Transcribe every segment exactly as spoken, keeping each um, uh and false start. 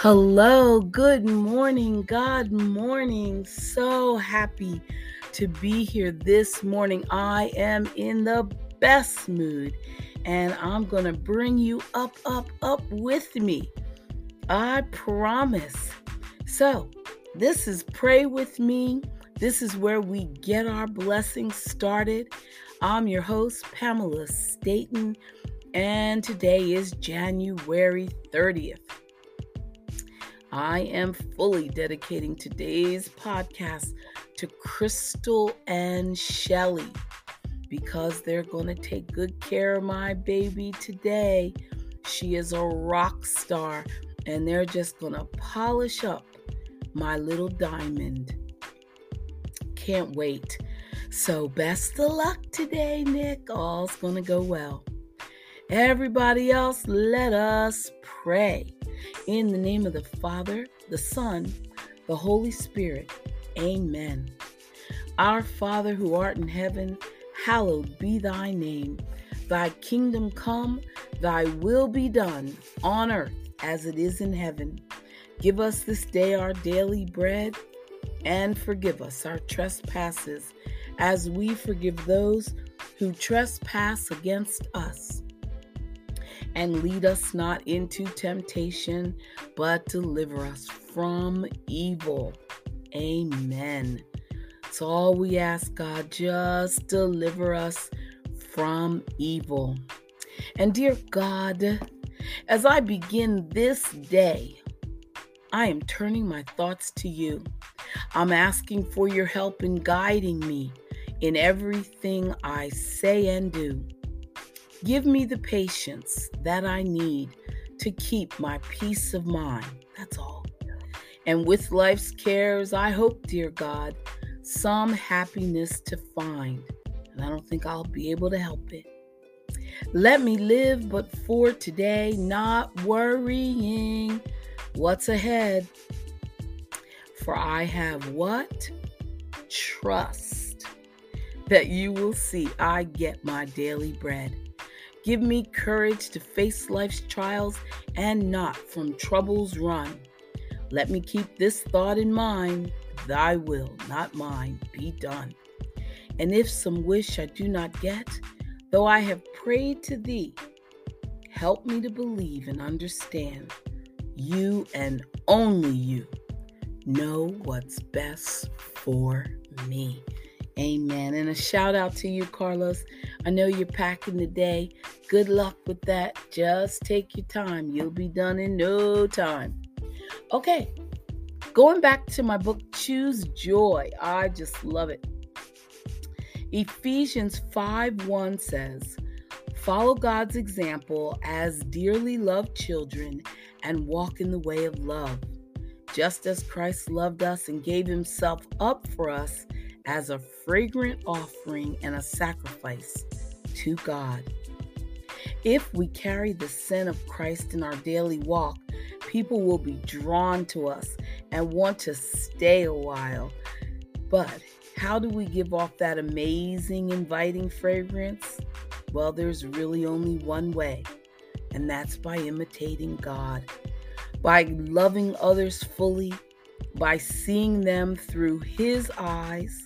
Hello, good morning, God morning. So happy to be here this morning. I am in the best mood and I'm going to bring you up, up, up with me. I promise. So this is Pray With Me. This is where we get our blessings started. I'm your host, Pamela Staten, and today is January thirtieth. I am fully dedicating today's podcast to Crystal and Shelley because they're going to take good care of my baby today. She is a rock star and they're just going to polish up my little diamond. Can't wait. So best of luck today, Nick. All's going to go well. Everybody else, let us pray. In the name of the Father, the Son, the Holy Spirit. Amen. Our Father who art in heaven, hallowed be thy name. Thy kingdom come, thy will be done on earth as it is in heaven. Give us this day our daily bread and forgive us our trespasses as we forgive those who trespass against us. And lead us not into temptation, but deliver us from evil. Amen. That's all we ask, God. Just deliver us from evil. And dear God, as I begin this day, I am turning my thoughts to you. I'm asking for your help in guiding me in everything I say and do. Give me the patience that I need to keep my peace of mind. That's all. And with life's cares, I hope, dear God, some happiness to find. And I don't think I'll be able to help it. Let me live but for today, not worrying what's ahead. For I have what? Trust that you will see I get my daily bread. Give me courage to face life's trials and not from troubles run. Let me keep this thought in mind, thy will, not mine, be done. And if some wish I do not get, though I have prayed to thee, help me to believe and understand you and only you know what's best for me. Amen. And a shout out to you, Carlos. I know you're packing today. Good luck with that. Just take your time. You'll be done in no time. Okay. Going back to my book, Choose Joy. I just love it. Ephesians five one says, follow God's example as dearly loved children and walk in the way of love. Just as Christ loved us and gave himself up for us, as a fragrant offering and a sacrifice to God. If we carry the scent of Christ in our daily walk, people will be drawn to us and want to stay a while. But how do we give off that amazing, inviting fragrance? Well, there's really only one way, and that's by imitating God, by loving others fully, by seeing them through his eyes,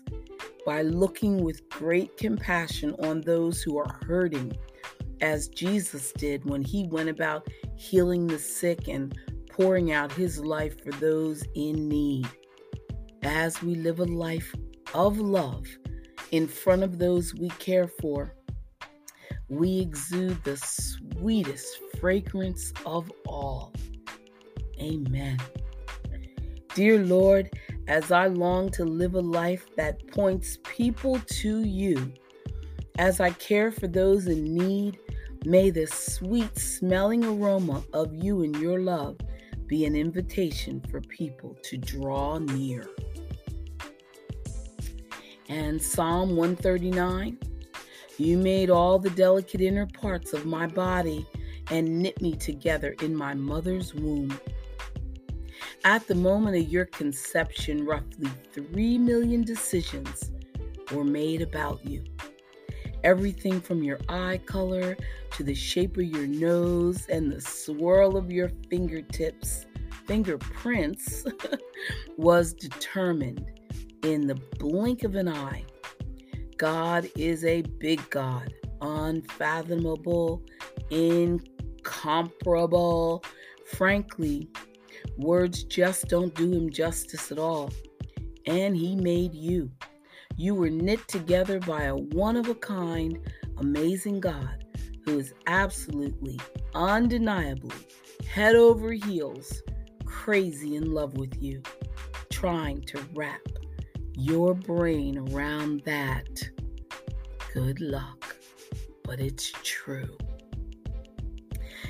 by looking with great compassion on those who are hurting, as Jesus did when he went about healing the sick and pouring out his life for those in need. As we live a life of love in front of those we care for, we exude the sweetest fragrance of all. Amen. Dear Lord, as I long to live a life that points people to you, as I care for those in need, may the sweet smelling aroma of you and your love be an invitation for people to draw near. And Psalm one thirty-nine, you made all the delicate inner parts of my body and knit me together in my mother's womb. At the moment of your conception, roughly three million decisions were made about you. Everything from your eye color to the shape of your nose and the swirl of your fingertips fingerprints was determined in the blink of an eye. God is a big God, unfathomable, incomparable. Frankly, words just don't do him justice at all. And he made you. You were knit together by a one-of-a-kind, amazing God who is absolutely, undeniably, head over heels, crazy in love with you, trying to wrap your brain around that. Good luck, but it's true.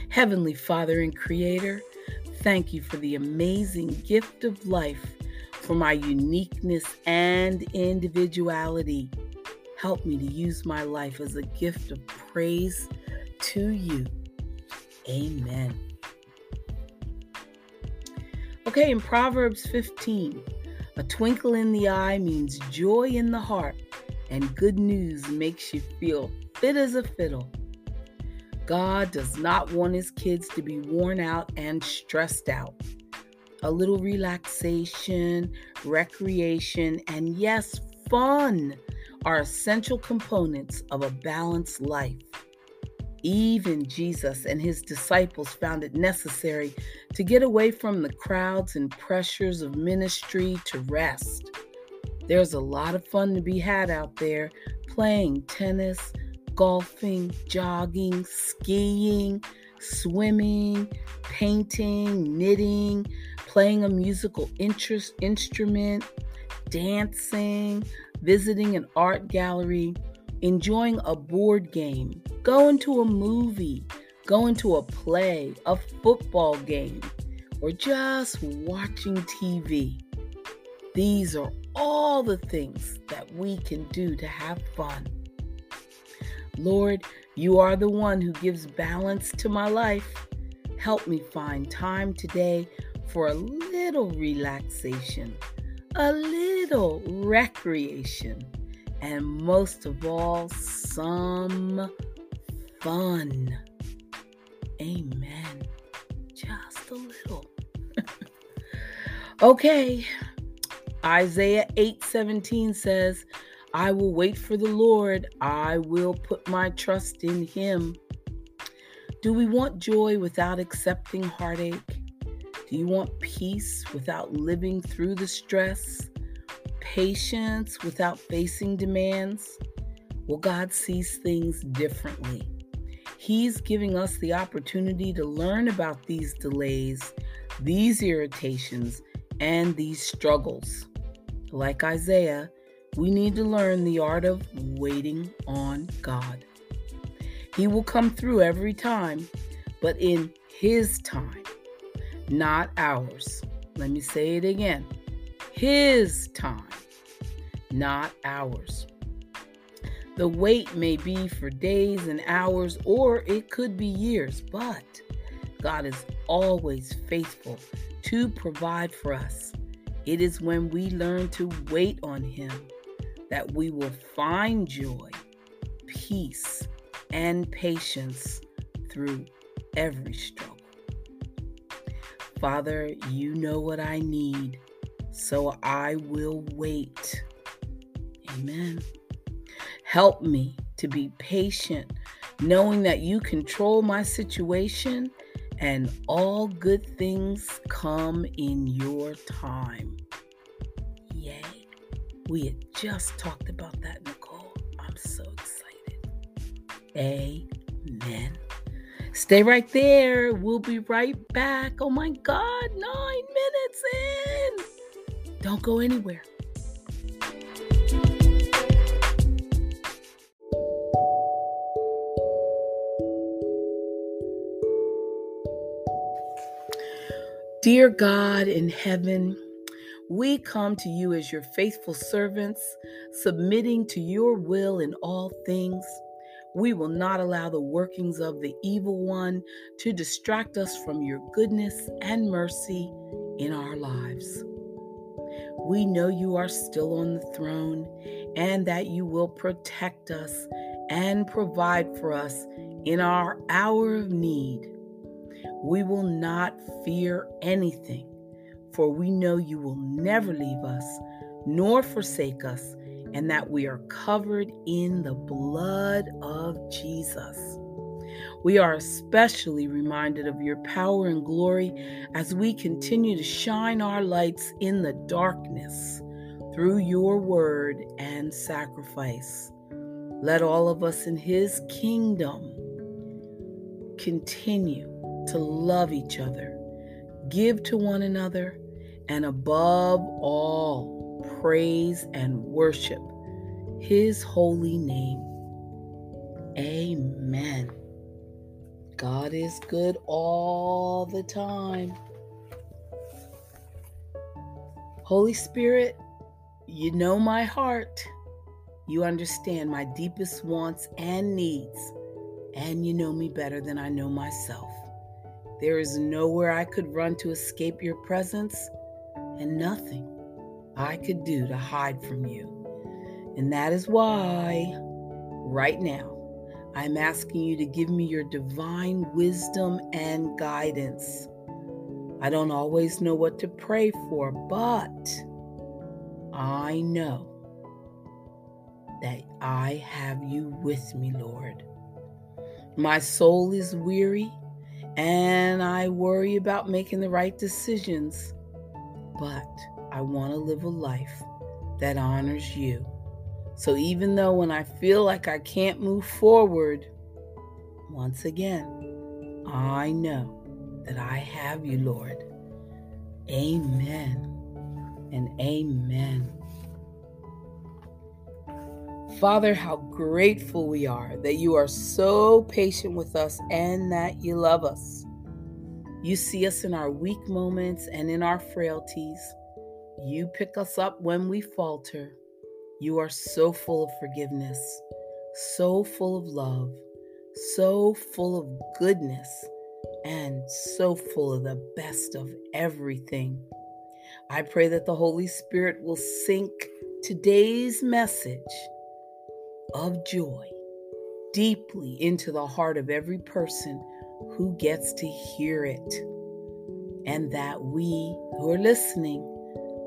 Heavenly Father and Creator, thank you for the amazing gift of life, for my uniqueness and individuality. Help me to use my life as a gift of praise to you. Amen. Okay, in Proverbs fifteen, a twinkle in the eye means joy in the heart, and good news makes you feel fit as a fiddle. God does not want his kids to be worn out and stressed out. A little relaxation, recreation, and yes, fun are essential components of a balanced life. Even Jesus and his disciples found it necessary to get away from the crowds and pressures of ministry to rest. There's a lot of fun to be had out there, playing tennis, golfing, jogging, skiing, swimming, painting, knitting, playing a musical interest instrument, dancing, visiting an art gallery, enjoying a board game, going to a movie, going to a play, a football game, or just watching T V. These are all the things that we can do to have fun. Lord, you are the one who gives balance to my life. Help me find time today for a little relaxation, a little recreation, and most of all, some fun. Amen. Just a little. Okay. Isaiah eight seventeen says, I will wait for the Lord. I will put my trust in him. Do we want joy without accepting heartache? Do you want peace without living through the stress? Patience without facing demands? Well, God sees things differently. He's giving us the opportunity to learn about these delays, these irritations, and these struggles. Like Isaiah, we need to learn the art of waiting on God. He will come through every time, but in his time, not ours. Let me say it again. His time, not ours. The wait may be for days and hours, or it could be years, but God is always faithful to provide for us. It is when we learn to wait on him that we will find joy, peace, and patience through every struggle. Father, you know what I need, so I will wait. Amen. Help me to be patient, knowing that you control my situation and all good things come in your time. Yay. We had just talked about that, Nicole. I'm so excited. Amen. Stay right there. We'll be right back. Oh my God, nine minutes in. Don't go anywhere. Dear God in heaven, we come to you as your faithful servants, submitting to your will in all things. We will not allow the workings of the evil one to distract us from your goodness and mercy in our lives. We know you are still on the throne and that you will protect us and provide for us in our hour of need. We will not fear anything, for we know you will never leave us nor forsake us, and that we are covered in the blood of Jesus. We are especially reminded of your power and glory as we continue to shine our lights in the darkness through your word and sacrifice. Let all of us in his kingdom continue to love each other, give to one another, and above all, praise and worship his holy name. Amen. God is good all the time. Holy Spirit, you know my heart. You understand my deepest wants and needs, and you know me better than I know myself. There is nowhere I could run to escape your presence, and nothing I could do to hide from you. And that is why, right now, I'm asking you to give me your divine wisdom and guidance. I don't always know what to pray for, but I know that I have you with me, Lord. My soul is weary, and I worry about making the right decisions, but I want to live a life that honors you. So even though when I feel like I can't move forward, once again, I know that I have you, Lord. Amen and amen. Father, how grateful we are that you are so patient with us and that you love us. You see us in our weak moments and in our frailties. You pick us up when we falter. You are so full of forgiveness, so full of love, so full of goodness, and so full of the best of everything. I pray that the Holy Spirit will sink today's message of joy deeply into the heart of every person who gets to hear it, and that we who are listening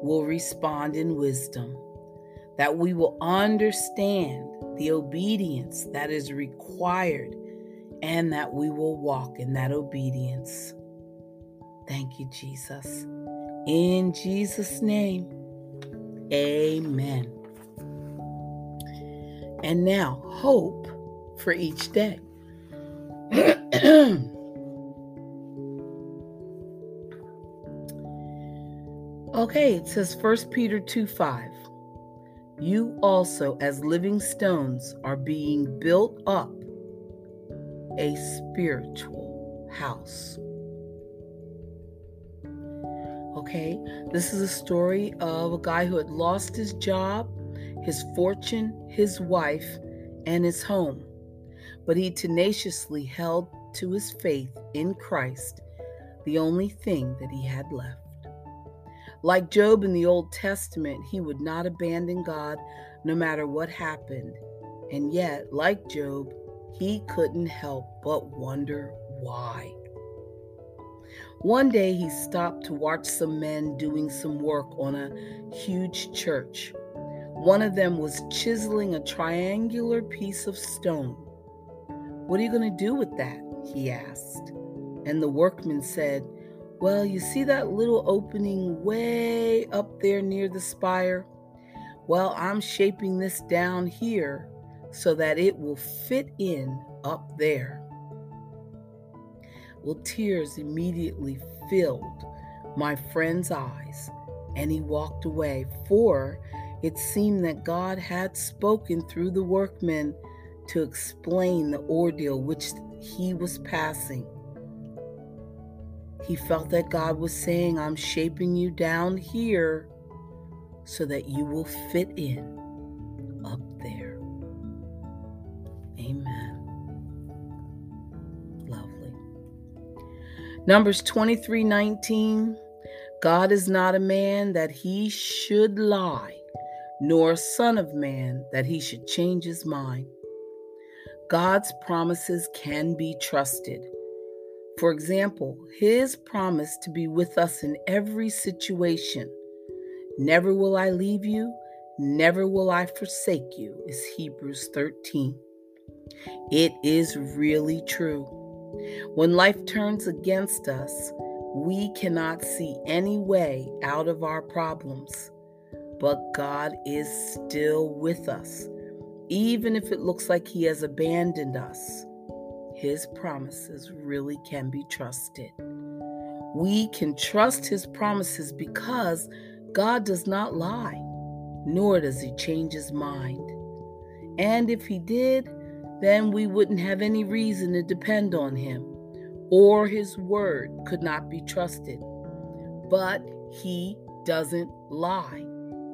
will respond in wisdom, that we will understand the obedience that is required, and that we will walk in that obedience. Thank you, Jesus. In Jesus' name, amen. And now, hope for each day. Okay, it says First Peter two five. You also, as living stones, are being built up a spiritual house. Okay, this is a story of a guy who had lost his job, his fortune, his wife, and his home. But he tenaciously held to his faith in Christ, the only thing that he had left. Like Job in the Old Testament, he would not abandon God no matter what happened. And yet, like Job, he couldn't help but wonder why. One day he stopped to watch some men doing some work on a huge church. One of them was chiseling a triangular piece of stone. "What are you going to do with that?" he asked. And the workman said, "Well, you see that little opening way up there near the spire? Well, I'm shaping this down here so that it will fit in up there." Well, tears immediately filled my friend's eyes, and he walked away, for it seemed that God had spoken through the workman to explain the ordeal which he was passing. He felt that God was saying, "I'm shaping you down here so that you will fit in up there." Amen. Lovely. Numbers twenty-three nineteen. God is not a man that he should lie, nor a son of man that he should change his mind. God's promises can be trusted. For example, his promise to be with us in every situation. Never will I leave you, never will I forsake you, is Hebrews thirteen. It is really true. When life turns against us, we cannot see any way out of our problems. But God is still with us, even if it looks like he has abandoned us. His promises really can be trusted. We can trust his promises because God does not lie, nor does he change his mind. And if he did, then we wouldn't have any reason to depend on him, or his word could not be trusted. But he doesn't lie,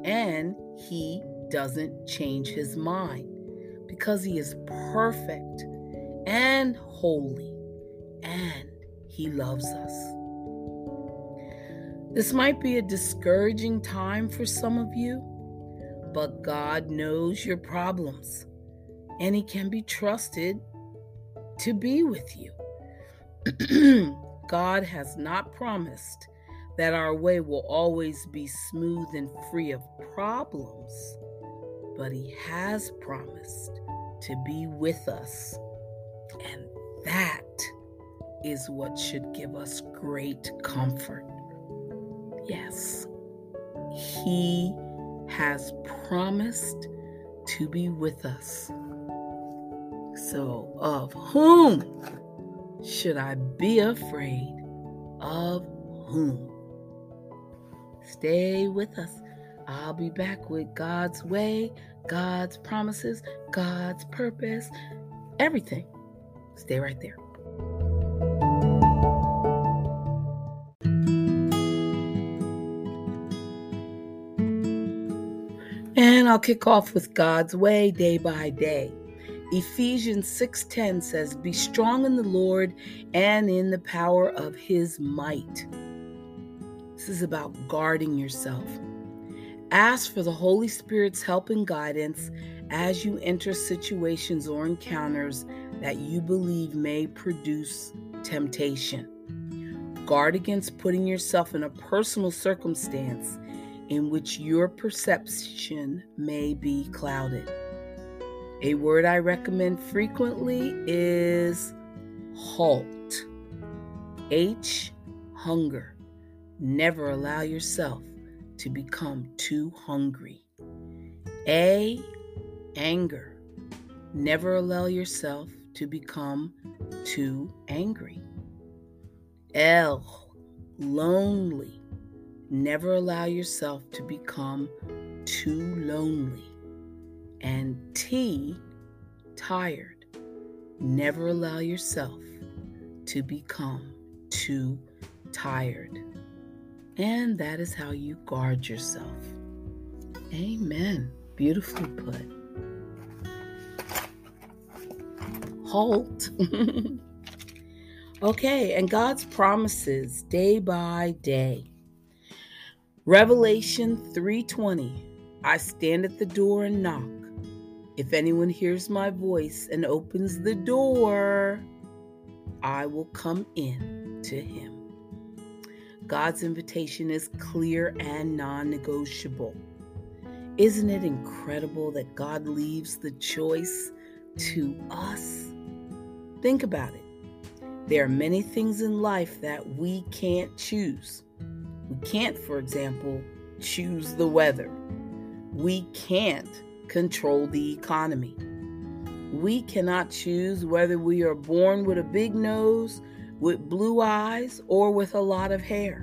and he doesn't change his mind, because he is perfect and holy, and he loves us. This might be a discouraging time for some of you, but God knows your problems, and he can be trusted to be with you. God has not promised that our way will always be smooth and free of problems, but he has promised to be with us. And that is what should give us great comfort. Yes, he has promised to be with us. So of whom should I be afraid? Of whom? Stay with us. I'll be back with God's way, God's promises, God's purpose, everything. Stay right there. And I'll kick off with God's way day by day. Ephesians six ten says, "Be strong in the Lord and in the power of his might." This is about guarding yourself. Ask for the Holy Spirit's help and guidance as you enter situations or encounters that you believe may produce temptation. Guard against putting yourself in a personal circumstance in which your perception may be clouded. A word I recommend frequently is halt. H, hunger. Never allow yourself to become too hungry. A, anger. Never allow yourself to become too angry. L, lonely. Never allow yourself to become too lonely. And T, tired. Never allow yourself to become too tired. And that is how you guard yourself. Amen. Beautifully put. Halt. Okay, and God's promises day by day. Revelation three twenty, "I stand at the door and knock. If anyone hears my voice and opens the door, I will come in to him." God's invitation is clear and non-negotiable. Isn't it incredible that God leaves the choice to us? Think about it. There are many things in life that we can't choose. We can't, for example, choose the weather. We can't control the economy. We cannot choose whether we are born with a big nose, with blue eyes, or with a lot of hair.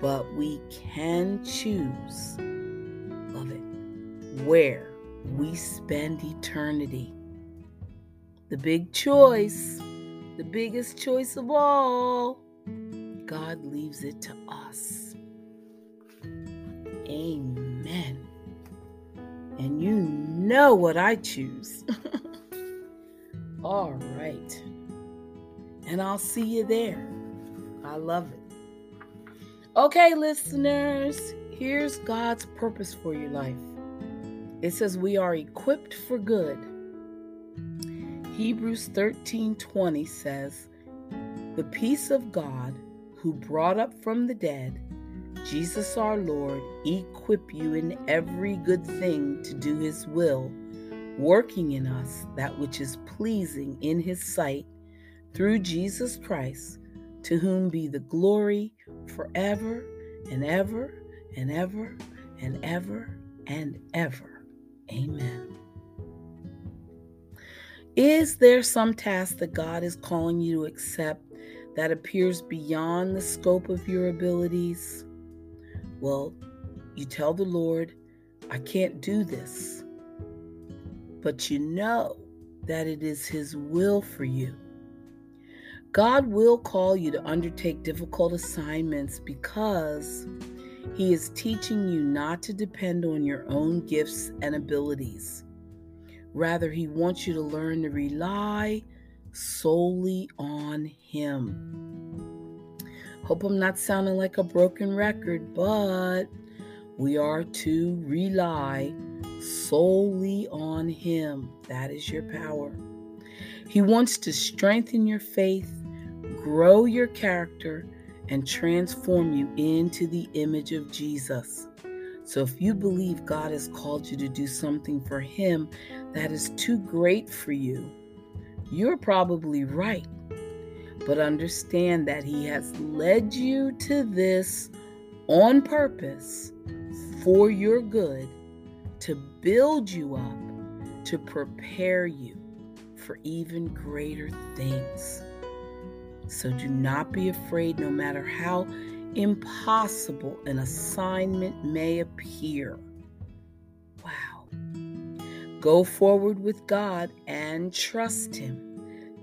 But we can choose, love it, where we spend eternity. The big choice, the biggest choice of all, God leaves it to us. Amen. And you know what I choose. All right. And I'll see you there. I love it. Okay, listeners, here's God's purpose for your life. It says we are equipped for good. Hebrews thirteen twenty says, The peace of God, who brought up from the dead Jesus our Lord, equip you in every good thing to do his will, working in us that which is pleasing in his sight, through Jesus Christ, to whom be the glory forever and ever and ever and ever and ever. Amen. Is there some task that God is calling you to accept that appears beyond the scope of your abilities? Well, you tell the Lord, I can't do this. But you know that it is his will for you. God will call you to undertake difficult assignments because he is teaching you not to depend on your own gifts and abilities. Rather, he wants you to learn to rely solely on him. Hope I'm not sounding like a broken record, but we are to rely solely on him. That is your power. He wants to strengthen your faith, grow your character, and transform you into the image of Jesus. So if you believe God has called you to do something for him that is too great for you, you're probably right. But understand that he has led you to this on purpose for your good, to build you up, to prepare you for even greater things. So do not be afraid, no matter how impossible an assignment may appear. Wow. Go forward with God and trust him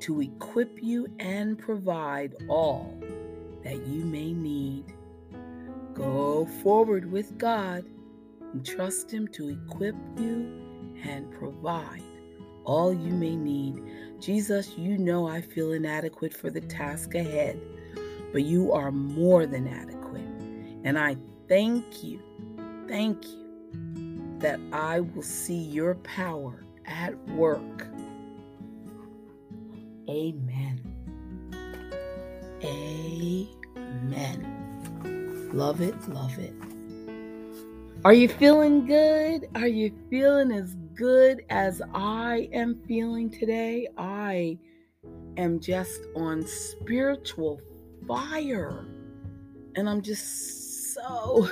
to equip you and provide all that you may need. Go forward with God and trust him to equip you and provide all you may need. Jesus, you know I feel inadequate for the task ahead, but you are more than adequate. And I thank you, thank you, that I will see your power at work. Amen. Amen. Love it, love it. Are you feeling good? Are you feeling as good as I am feeling today? I am just on spiritual fire. And I'm just so,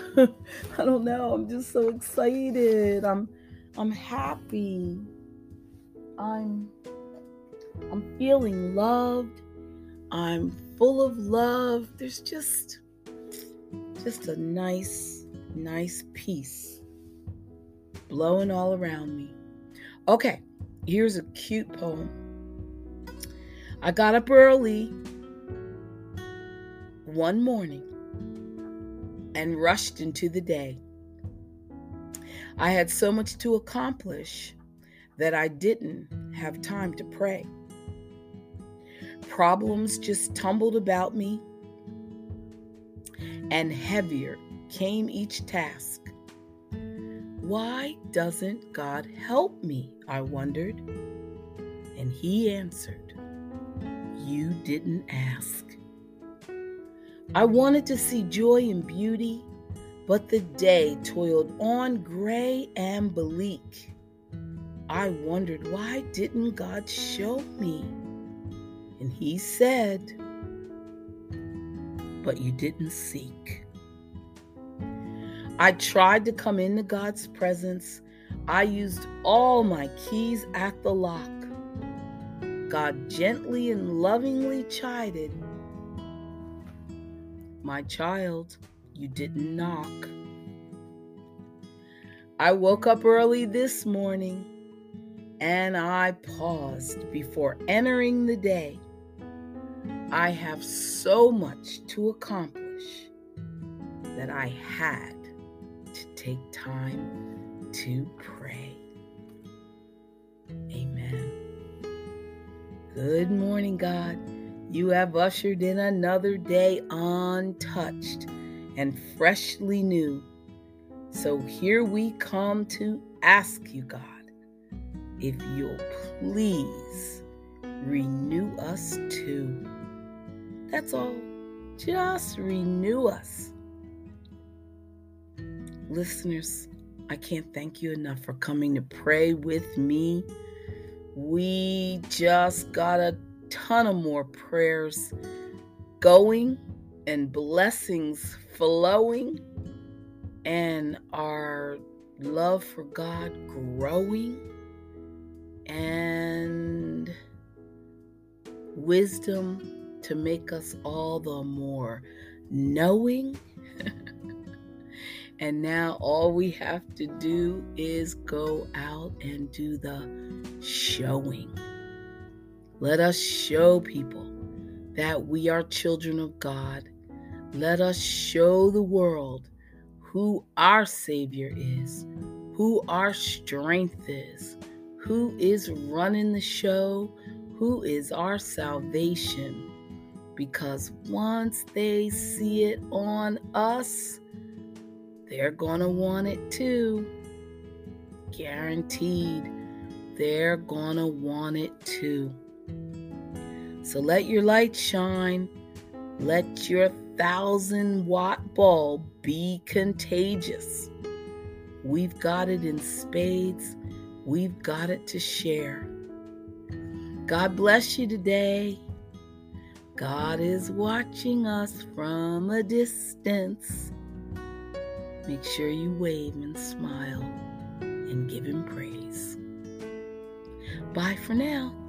I don't know, I'm just so excited. I'm I'm happy. I'm I'm feeling loved. I'm full of love. There's just just a nice Nice peace blowing all around me. Okay, here's a cute poem. I got up early one morning and rushed into the day. I had so much to accomplish that I didn't have time to pray. Problems just tumbled about me, and heavier came each task. Why doesn't God help me? I wondered. And he answered, you didn't ask. I wanted to see joy and beauty, but the day toiled on gray and bleak. I wondered, why didn't God show me? And he said, but you didn't seek. I tried to come into God's presence. I used all my keys at the lock. God gently and lovingly chided. My child, you didn't knock. I woke up early this morning and I paused before entering the day. I have so much to accomplish that I had to take time to pray. Amen. Good morning, God. You have ushered in another day untouched and freshly new. So here we come to ask you, God, if you'll please renew us too. That's all. Just renew us. Listeners, I can't thank you enough for coming to pray with me. We just got a ton of more prayers going and blessings flowing and our love for God growing and wisdom to make us all the more knowing. And now all we have to do is go out and do the showing. Let us show people that we are children of God. Let us show the world who our Savior is, who our strength is, who is running the show, who is our salvation. Because once they see it on us, they're going to want it too. Guaranteed. They're going to want it too. So let your light shine. Let your thousand watt bulb be contagious. We've got it in spades. We've got it to share. God bless you today. God is watching us from a distance. Make sure you wave and smile and give him praise. Bye for now.